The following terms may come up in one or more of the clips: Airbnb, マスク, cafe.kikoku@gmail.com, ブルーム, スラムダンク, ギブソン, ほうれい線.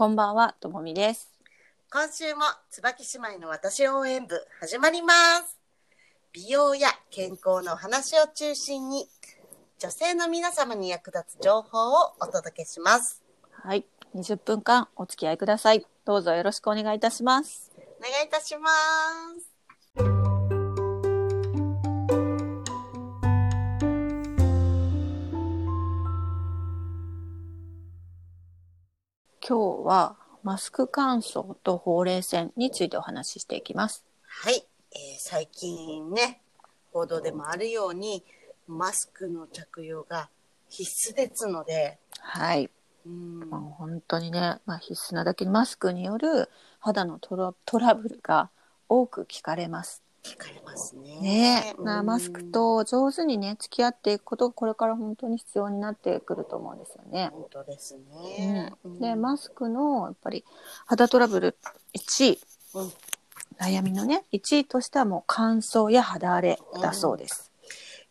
こんばんは、ともみです。今週も椿姉妹の私応援部始まります。美容や健康の話を中心に女性の皆様に役立つ情報をお届けします。はい、20分間お付き合いください。どうぞよろしくお願いいたします。お願いいたします。今日はマスク乾燥とほうれい線についてお話ししていきます。はい、最近ね、報道でもあるようにマスクの着用が必須ですので、はい、まあ、本当にね、まあ、必須なだけにマスクによる肌のトラブルが多く聞かれます ね、まあ、マスクと上手にね付き合っていくことがこれから本当に必要になってくると思うんですよね。本当ですね、うん、でマスクのやっぱり肌トラブル1位、うん、悩みのね1位としてはもう乾燥や肌荒れだそうです、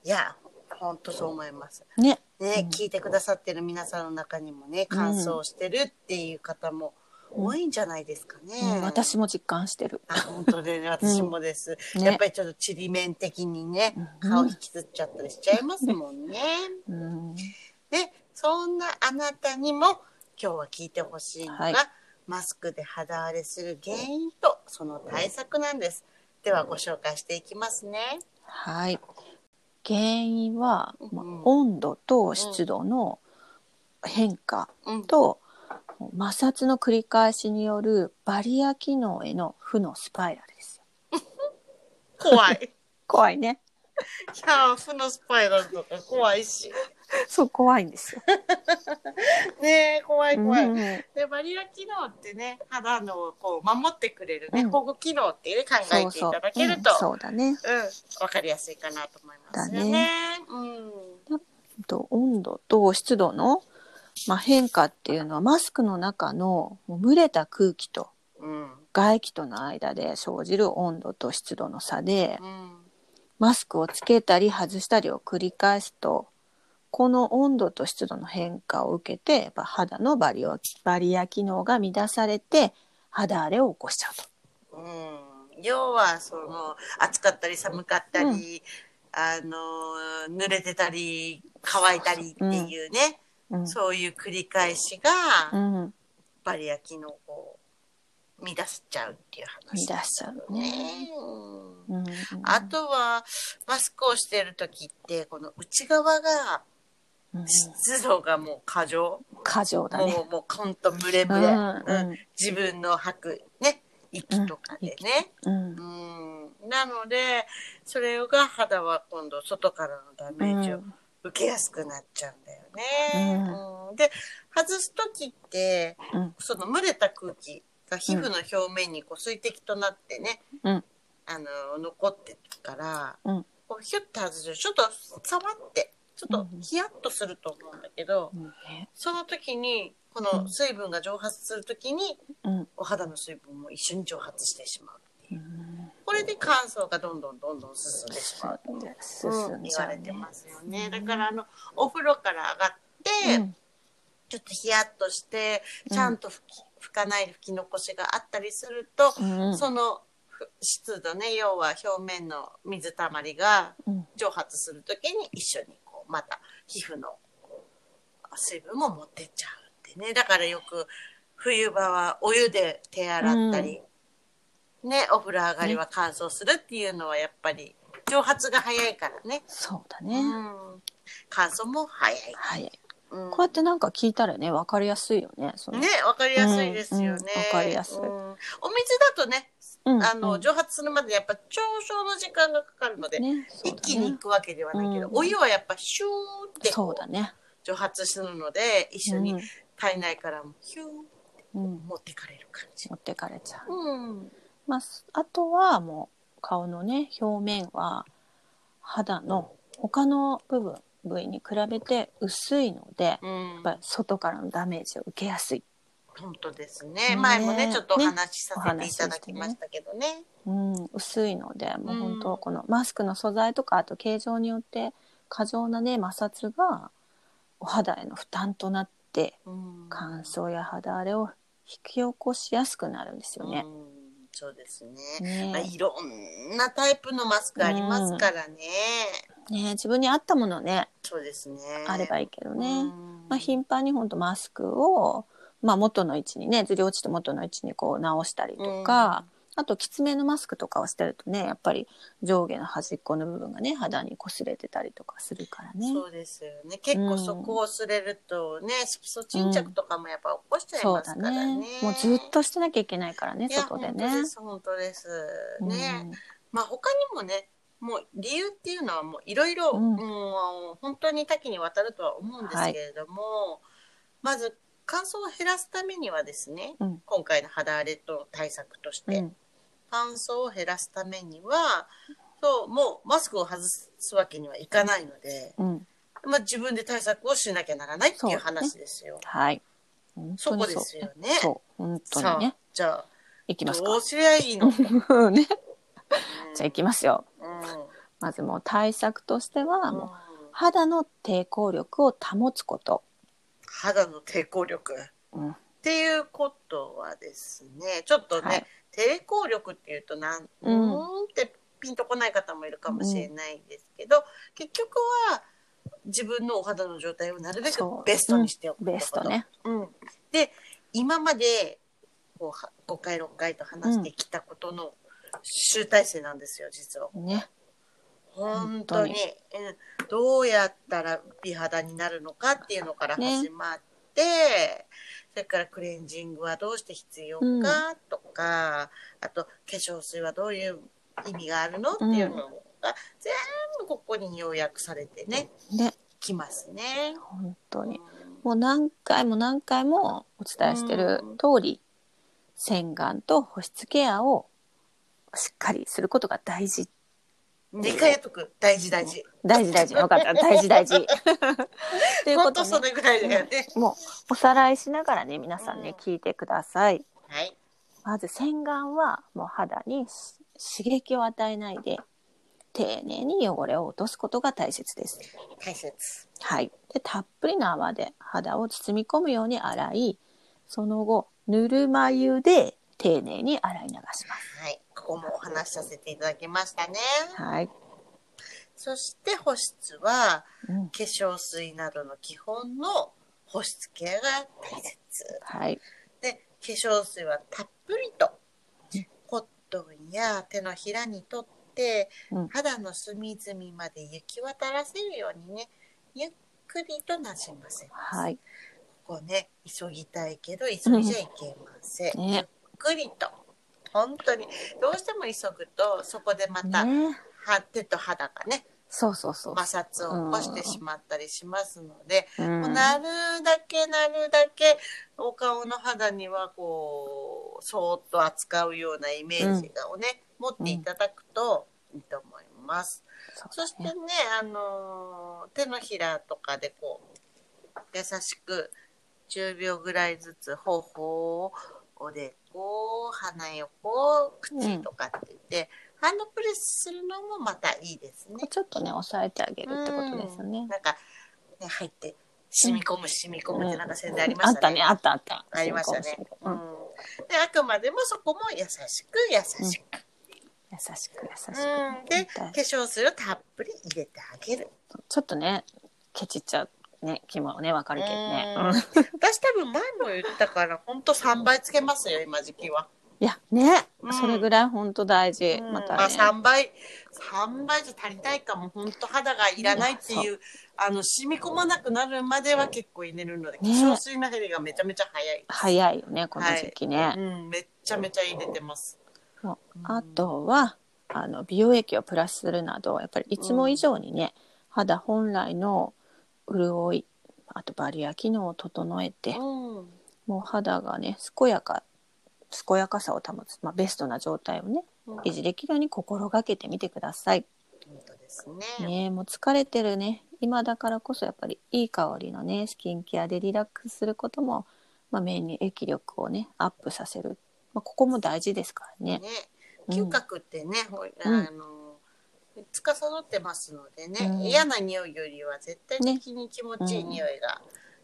うん、いや本当そう思いますね。うん、聞いてくださってる皆さんの中にもね乾燥してるっていう方も多いんじゃないですかね、うん、私も実感してる。あ、本当でね、私もです、うんね、やっぱりちょっとちりめん的にね顔引きずっちゃったりしちゃいますもんね、うん、でそんなあなたにも今日は聞いてほしいのが、はい、マスクで肌荒れする原因とその対策なんです。ではご紹介していきますね。はい、原因は、うん、温度と湿度の変化と、うんうん、摩擦の繰り返しによるバリア機能への負のスパイラルですよ。怖い怖いね。いや、負のスパイラルとか怖いしそう怖いんですよねえ、怖い、うん、でバリア機能ってね肌のこう守ってくれるね、うん、保護機能っていう、ね、考えていただけるとそうだね、うん、分かりやすいかなと思いますよ ね、うん、と温度と湿度の、まあ、変化っていうのはマスクの中の蒸れた空気と外気との間で生じる温度と湿度の差で、うん、マスクをつけたり外したりを繰り返すとこの温度と湿度の変化を受けてやっぱ肌のバリア機能が乱されて肌荒れを起こしちゃうと、うん、要はその暑かったり寒かったり、うん、濡れてたり乾いたりっていうね、うん、そういう繰り返しが、うん、バリア機能を乱しちゃうっていう話だよね。うん、あとはマスクをしてるときってこの内側が湿度がもう過剰だね。もうコンとムレムレ、うんうん、自分の吐くね息とかでね、うんうん、なのでそれが肌は今度外からのダメージを受けやすくなっちゃうんだよね、うんうん、で外すときって、うん、その蒸れた空気が皮膚の表面にこう水滴となってね、うん、残ってるから、うん、こうヒュッと外すとちょっと触ってちょっとヒヤッとすると思うんだけど、うん、その時にこの水分が蒸発する時に、うん、お肌の水分も一緒に蒸発してしまうっていう、うん、これで乾燥がどんどん進んでしまうと、うん、言われてますよね、うん、だからお風呂から上がって、うん、ちょっとヒヤッとしてちゃんと拭き残しがあったりすると、うん、その湿度ね、要は表面の水たまりが蒸発するときに一緒にこうまた皮膚の水分も持ってっちゃうってね。だからよく冬場はお湯で手洗ったり、うん、ね、お風呂上がりは乾燥するっていうのはやっぱり蒸発が早いからね。そうだね、うん、乾燥も早い、うん、こうやってなんか聞いたらね分かりやすいよね。そのね、分かりやすいですよね、うんうん、分かりやすい、うん、お水だとね、うん、蒸発するまでやっぱ上昇の時間がかかるので、ね、一気に行くわけではないけど、うん、お湯はやっぱシューってそうだね蒸発するので一緒に体内からもヒューって持ってかれる感じ、うん、持ってかれちゃう、うん、まあ、あとはもう顔のね表面は肌の他の部位に比べて薄いので、うん、やっぱ外からのダメージを受けやすい。本当ですね。前もねちょっとお話しさせていただきましたけど ね、うん、薄いのでもう本当このマスクの素材とかあと形状によって過剰なね摩擦がお肌への負担となって乾燥や肌荒れをき起こしやすくなるんですよね。うんそうですね、ね、まあ、いろんなタイプのマスクありますからね、うん、ね自分に合ったものね、そうですねあればいいけどね、うんまあ、頻繁に本当マスクを、まあ、元の位置にねずり落ちて元の位置にこう直したりとか、うん、あときつめのマスクとかをしてるとねやっぱり上下の端っこの部分がね肌に擦れてたりとかするからね。そうですよね、結構そこを擦れるとね、うん、色素沈着とかもやっぱ起こしちゃいますからね、うん、そうだねもうずっとしてなきゃいけないからね外でね。いや本当です本当です、ねうんまあ、他にもねもう理由っていうのはもういろいろ本当に多岐にわたるとは思うんですけれども、はい、まず乾燥を減らすためにはですね、うん、今回の肌荒れと対策として、うん、乾燥を減らすためにはそうもうマスクを外すわけにはいかないので、うんまあ、自分で対策をしなきゃならないっていう話ですよ。そうね。はい。そこですよね。そう本当にね。さあじゃあいきますか。どうすりゃいいの、ね、じゃあいきますよ、うん、まずもう対策としては、うん、もう肌の抵抗力を保つこと。肌の抵抗力、うん、っていうことはですねちょっとね、はい、抵抗力っていうとなん、うん、ってピンとこない方もいるかもしれないですけど、うん、結局は自分のお肌の状態をなるべくベストにしておくこと、うん、ベストね、うん、で今までこう5回6回と話してきたことの集大成なんですよ実は、ね、本当に、うん、どうやったら美肌になるのかっていうのから始まって、ね、それからクレンジングはどうして必要かとか、うん、あと化粧水はどういう意味があるのっていうのが、うん、全部ここに要約されてね、ねきますね本当に、うん、もう何回も何回もお伝えしてる通り、うん、洗顔と保湿ケアをしっかりすることが大事。理解やっとく大事分かった大事ということ、ね、それぐらいだよね、うん、もうおさらいしながらね皆さんね、うん、聞いてください、はい、まず洗顔はもう肌に刺激を与えないで丁寧に汚れを落とすことが大切です。大切、はい、でたっぷりの泡で肌を包み込むように洗いその後ぬるま湯で丁寧に洗い流します、はい、ここもお話しさせていただきましたね、はい、そして保湿は、うん、化粧水などの基本の保湿ケアが大切、はい、で化粧水はたっぷりとコットンや手のひらにとって、うん、肌の隅々まで行き渡らせるようにねゆっくりとなじませます、はい、ここね急ぎたいけど急ぎじゃいけません、うんねゆっくりと本当にどうしても急ぐとそこでまた、ね、手と肌がね摩擦を起こしてしまったりしますので、うん、もうなるだけお顔の肌にはこうそーっと扱うようなイメージをね、うん、持っていただくといいと思います、うん、そしてね、手のひらとかでこう優しく10秒ぐらいずつ頬をおでこ、鼻横、口とかって言って、うん、ハンドプレスするのもまたいいですね。ちょっとね抑えてあげるってことですよね。なんかね入って染み込むってなんか宣伝ありましたね。あったねあったありましたね。うん。であくまでもそこも優しく、うん、優しく、うん、で化粧水をたっぷり入れてあげる。ちょっとねケチっちゃう。ね、気もね、わかるけどね。うん、私多分前も言ったから、ほんと3倍つけますよ、今時期は。いや、ね、うん、それぐらいほんと大事。うん、またね。まあ、3倍じゃ足りないかも、ほんと肌がいらないっていう、染み込まなくなるまでは結構入れるので、化粧水の減りがめちゃめちゃ早いです。早いよね、この時期ね。はい、うん、めちゃめちゃ入れてます。うん、あとは、美容液をプラスするなど、やっぱりいつも以上にね、うん、肌本来の潤いあとバリア機能を整えて、うん、もう肌がね健やかさを保つ、まあ、ベストな状態をね、うん、維持できるように心がけてみてください。本当ですね。ね、もう疲れてるね今だからこそやっぱりいい香りのねスキンケアでリラックスすることも、まあ、免疫力をねアップさせる、まあ、ここも大事ですからね。ね、嗅覚ってね、うん、司ってますのでね、うん、嫌な匂いよりは絶対的に気持ちいい匂いが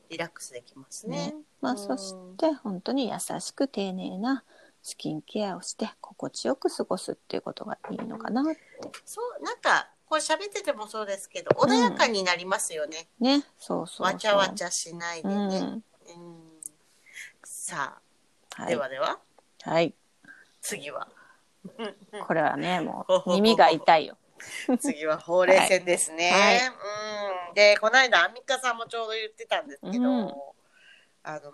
リラックスできますね。まあ、そして本当に優しく丁寧なスキンケアをして心地よく過ごすっていうことがいいのかなって。そうなんかこう喋っててもそうですけど穏やかになりますよね。うん、ね、そうそうそう。わちゃわちゃしないでね。うんうん、さあ、はい、では、はい、次はこれはねもう耳が痛いよ。次はほうれい線ですね、はいはい、うんでこの間アンミカさんもちょうど言ってたんですけど、うん、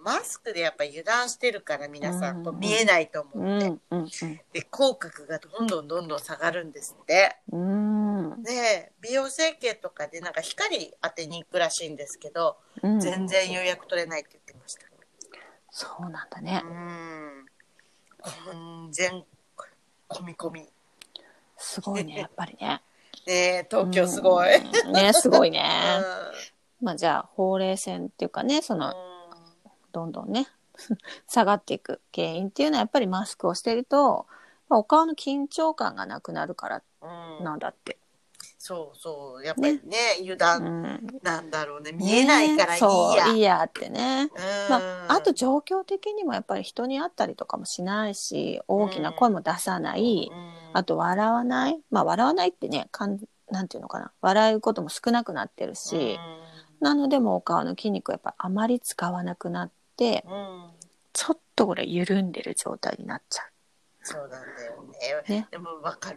マスクでやっぱり油断してるから皆さんこう見えないと思って、うんうん、で口角がどんどん下がるんですって、うん、で美容整形とかでなんか光当てに行くらしいんですけど、うん、全然予約取れないって言ってました。そうなんだね。うん全込みすごいねやっぱりね。ね東京すごい、うん、ねすごいね、うん、まあじゃあほうれい線っていうかねその、うん、どんどんね下がっていく原因っていうのはやっぱりマスクをしてるとお顔の緊張感がなくなるからなんだって、うん、そうそうやっぱりね油断なんだろうね、うん、見えないからいいや、ね、そういいやってね、うんまあ、あと状況的にもやっぱり人に会ったりとかもしないし大きな声も出さない、うんうんあと笑わない、まあ、笑わないってねなんていうのかな笑うことも少なくなってるし、うん、なのでもうお顔の筋肉をやっぱあまり使わなくなって、うん、ちょっとこれ緩んでる状態になっちゃう。そうなんだよ ねでも分か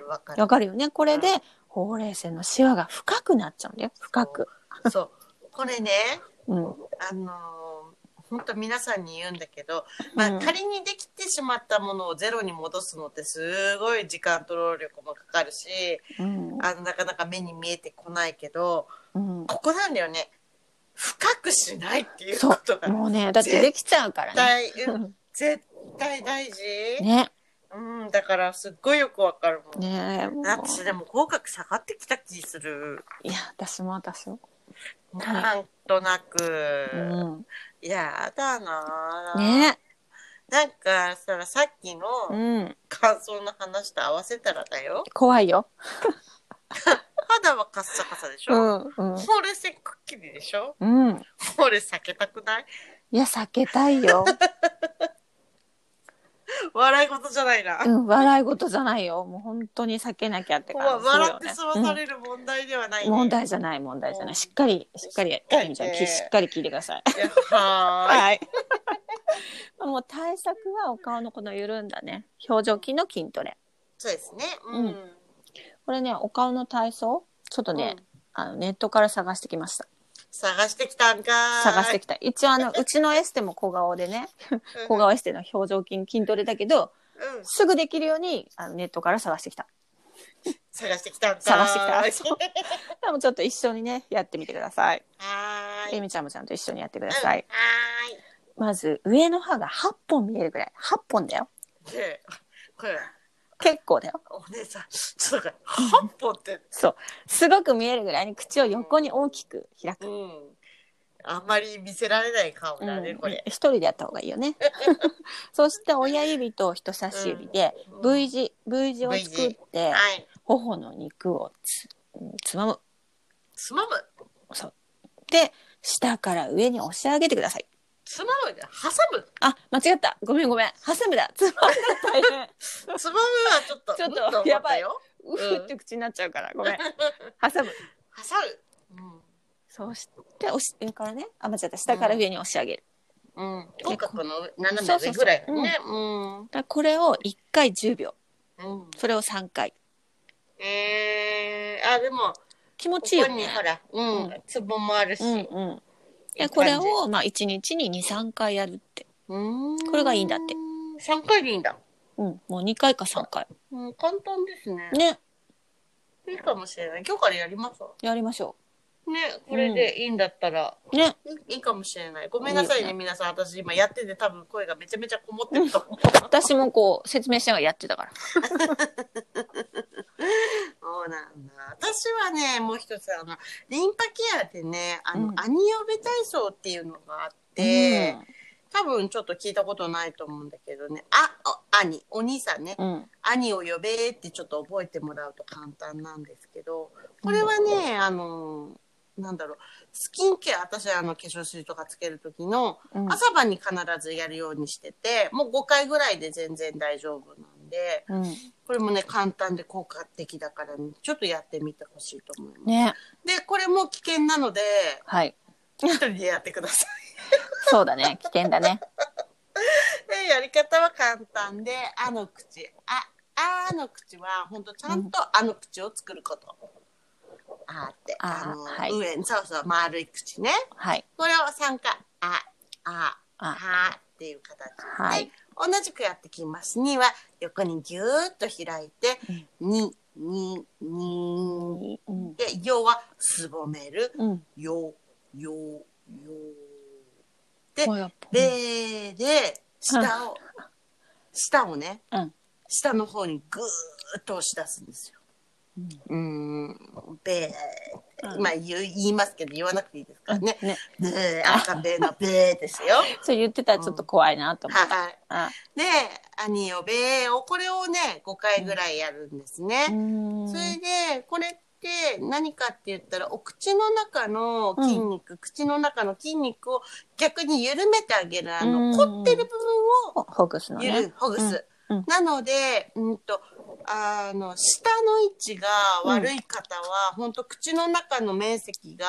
るよね。これでほうれい線のシワが深くなっちゃうんだよ深くそうこれね、うん、本当皆さんに言うんだけど、まあ、仮にできてしまったものをゼロに戻すのってすごい時間と労力もかかるし、うん、なかなか目に見えてこないけど、うん、ここなんだよね深くしないっていうことがもうねだってできちゃうからね絶対大事、ねうん、だからすっごいよくわかるもんね。私でも口角下がってきた気する。いや私もなんとなく、うんやだなぁ、ね、なんかさっきの感想の話と合わせたらだよ、うん、怖いよ肌はカッサカサでしょ、うんうん、ほうれい線くっきりでしょ、うん、ほうれい避けたくない？いや避けたいよ笑い事じゃないな、うん、笑い事じゃないよもう本当に避けなきゃって感じするよね。笑って済まされる問題ではない、ねうん、問題じゃないしっかり聞いてくださいはいもう対策はお顔のこの緩んだね表情筋の筋トレ。そうですね、うんうん、これねお顔の体操ちょっとね、うん、ネットから探してきたんかい。一応うちのエステも小顔でね小顔エステの表情筋筋トレだけど、うん、すぐできるようにネットから探してきたんかいでもちょっと一緒にねやってみてください。はーい。えみちゃんもちゃんと一緒にやってください、うん、はーい。まず上の歯が8本見えるぐらい。8本だよこれ結構だよお姉さんちょっと8本ってそうすごく見えるぐらいに口を横に大きく開く、うん、あんまり見せられない顔だね、うん、これ一人でやった方がいいよねそして親指と人差し指で V字を作って、はい、頬の肉をつまむそうで下から上に押し上げてください。つまむだ挟むあ間違ったごめん挟むだつまむ大変つまむはちょっとやばいようふって口になっちゃうからごめん挟む、うん、そうして上からねあ間違った下から上に押し上げる口角、うん、の斜め上ぐらいのねうんだこれを1回10秒、うん、それを3回あでも気持ちいいよねここにほらツボ、うん、もあるし、うんうんでこれをまあ1日に 2,3 回やるってこれがいいんだって。3回でいいんだうんもう2回か3回うん簡単ですね。ねいいかもしれない今日からやりましょうねこれでいいんだったら、うん、ねいいかもしれない。ごめんなさい ね皆さん私今やってて多分声がめちゃめちゃこもってると思う私もこう説明しながらやってたからそうなんだ。私はねもう一つリンパケアでねうん、アニオベ体操っていうのがあって、うん、多分ちょっと聞いたことないと思うんだけどねお兄さんね、うん、兄を呼べってちょっと覚えてもらうと簡単なんですけどこれはね、うん、なんだろう、スキンケア、私化粧水とかつける時の朝晩に必ずやるようにしてて、もう5回ぐらいで全然大丈夫なんで、うん、これもね簡単で効果的だから、ね、ちょっとやってみてほしいと思います、ね、でこれも危険なので、はい、一人でやってくださいそうだね、危険だねでやり方は簡単で、あの口は本当ちゃんとあの口を作ること、うんあーってはい、上にそうそう丸い口ね、はい、これを3回っていう形で、はい、同じくやってきます。2は横にぎゅーっと開いて、にににで、よはすぼめる、よよよで、れで下をね、下の方にぐーっと押し出すんですよ。べー、まあ言いますけど言わなくていいですからね。ね、赤べーのべーですよ。そう言ってたらちょっと怖いなと思った。はい、で、兄よべーをこれをね5回ぐらいやるんですね。それでこれって何かって言ったら、お口の中の筋肉、口の中の筋肉を逆に緩めてあげる、凝ってる部分をほぐすのね。ほぐす。なので、下の位置が悪い方は、本当口の中の面積が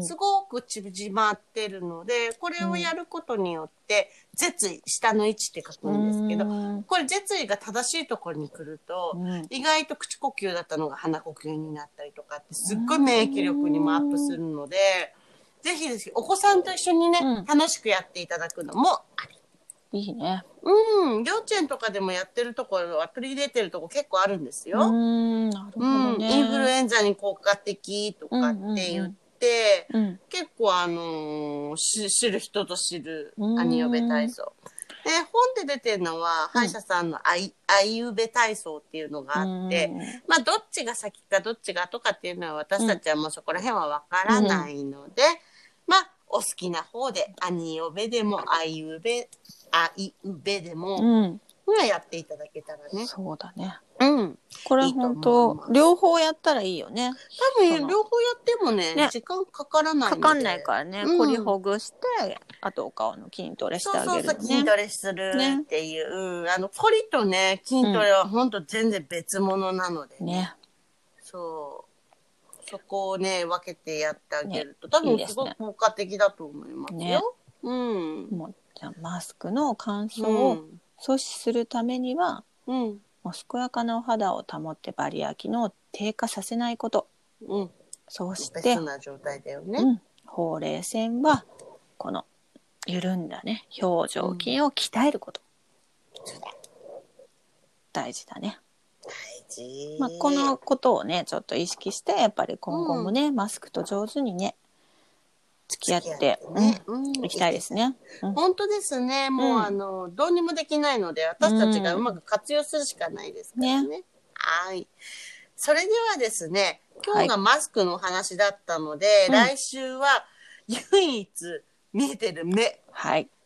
すごく縮まってるので、これをやることによって、舌位、下の位置って書くんですけど、これ舌位が正しいところに来ると、意外と口呼吸だったのが鼻呼吸になったりとかって、すっごい免疫力にもアップするので、ぜひぜひお子さんと一緒にね、楽しくやっていただくのもあり。いいね。うん。幼稚園とかでもやってるところ、アプリ出てるとこ結構あるんですよ。なるほどね。インフルエンザに効果的とかって言って、結構知る人と知るアニオベ体操。で、本で出てるのは、歯医者さんのアイウベ体操っていうのがあって、まあ、どっちが先かどっちが後かっていうのは私たちはもうそこら辺はわからないので、まあ、お好きな方で、アニオベでもアイウベでも、やっていただけたらね。そうだね。これ本当両方やったらいいよね。多分両方やってもね、時間かからないので。かかんないからね。こりほぐして、あとお顔の筋トレしてあげるね。そうそうそう、筋トレするっていう。こりとね、筋トレは本当全然別物なのでね。そう。そこをね、分けてやってあげると、多分すごく効果的だと思いますよ。もうじゃあマスクの乾燥を阻止するためには、もう健やかなお肌を保ってバリア機能を低下させないこと、そうしてベストな状態だよね、ほうれい線はこの緩んだね表情筋を鍛えること、大事だね。まあ、このことをねちょっと意識して、やっぱり今後もね、マスクと上手にね付き合っていきたいですね。本当ですね。もうどうにもできないので、私たちがうまく活用するしかないですからね。はい。それではですね、今日がマスクのお話だったので、来週は唯一見えてる目、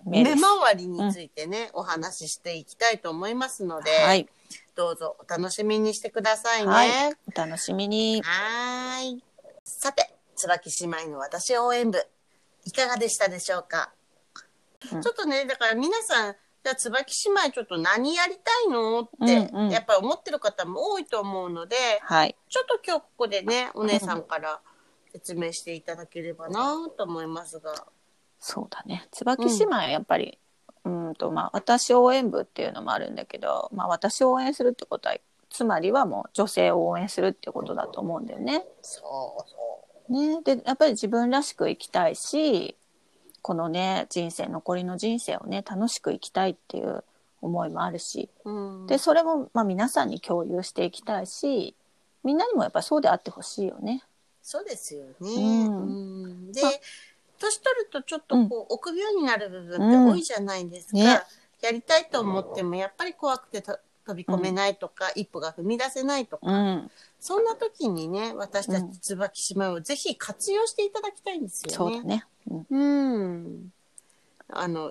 目周りについてね、お話ししていきたいと思いますので、どうぞお楽しみにしてくださいね。お楽しみに。はい。さて、椿姉妹の私応援部、いかがでしたでしょうか。ちょっとね、だから皆さん、じゃあ椿姉妹ちょっと何やりたいのって、やっぱり思ってる方も多いと思うので、ちょっと今日ここでね、お姉さんから説明していただければなと思いますが。そうだね。椿姉妹はやっぱり、まあ、私応援部っていうのもあるんだけど、まあ、私を応援するってことは、つまりはもう女性を応援するってことだと思うんだよね。そうそう。ね、でやっぱり自分らしく生きたいし、このね人生、残りの人生をね楽しく生きたいっていう思いもあるし、でそれも、まあ、皆さんに共有していきたいし、みんなにもやっぱりそうであってほしいよね。そうですよね。で、年取るとちょっとこう、臆病になる部分って多いじゃないですか。やりたいと思ってもやっぱり怖くて飛び込めないとか、一歩が踏み出せないとか、そんな時にね、私たち椿姉妹をぜひ活用していただきたいんですよね。そうだね。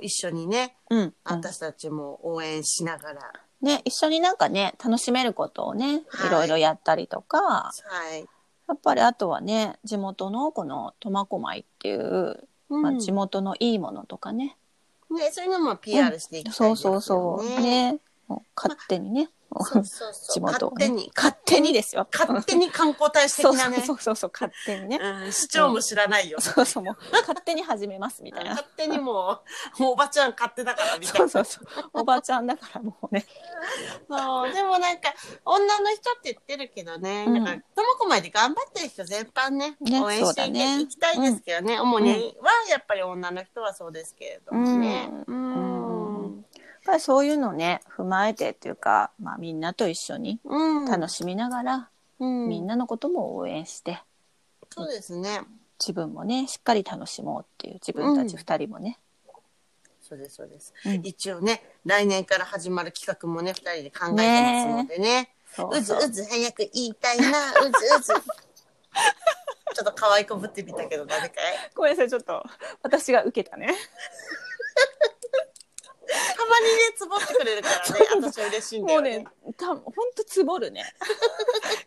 一緒にね、私たちも応援しながら。ね、一緒になんかね、楽しめることをね、いろいろやったりとか、やっぱりあとはね、地元のこの苫小牧っていう、うん、まあ、地元のいいものとかね。ね、そういうのも PR していきたいですよね。うん、そうそうそう。ね。もう勝手にね。まあ、そうそうそう地元を、ね。勝手にですよ。勝手に観光大使的なね。そうそうそう、勝手にね。うん、市長も知らないよ。そうそう、もう勝手に始めますみたいな。勝手にもうおばちゃん勝手だからみたいな。そうそうそう。おばちゃんだからもうね。そう、でもなんか、女の人って言ってるけどね、なんか、ともこまで頑張ってる人全般ね、応援していきたいですけどね、主にはやっぱり女の人はそうですけれどもね。やっぱりそういうのをね踏まえてっていうか、まあ、みんなと一緒に楽しみながら、うん、みんなのことも応援して、そうですね、自分もねしっかり楽しもうっていう自分たち2人もね、うん、そうですそうです、うん、一応ね来年から始まる企画もね2人で考えてますのでね、うずうず早く言いたいなうずうずちょっと可愛いこぶってみたけど誰かいごめんなさいちょっと私が受けたねたまにねつぼってくれるからね私は嬉しいんだよね。もうねほんとつぼるね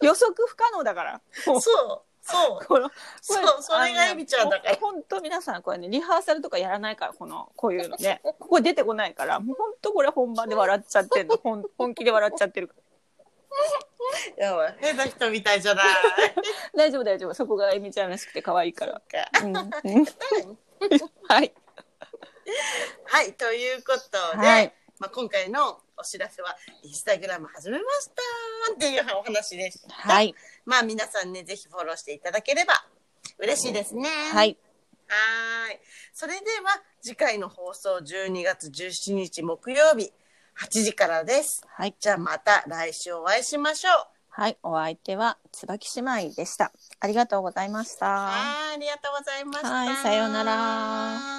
予測不可能だからそうそうそうそれがエビちゃんだからほんと皆さんこれねリハーサルとかやらないからこういうのねここ出てこないからもうほんとこれ本番で笑っちゃってんの本気で笑っちゃってるからやばい変な人みたいじゃない大丈夫大丈夫そこがエビちゃんらしくて可愛いからはいはいということで、はいまあ、今回のお知らせはインスタグラム始めましたっていうお話でした、はいまあ、皆さんねぜひフォローしていただければ嬉しいですね、うん、はいそれでは次回の放送12月17日木曜日8時からです、はい、じゃあまた来週お会いしましょう。はいお相手は椿姉妹でした。ありがとうございました。ありがとうございました。はいさようなら。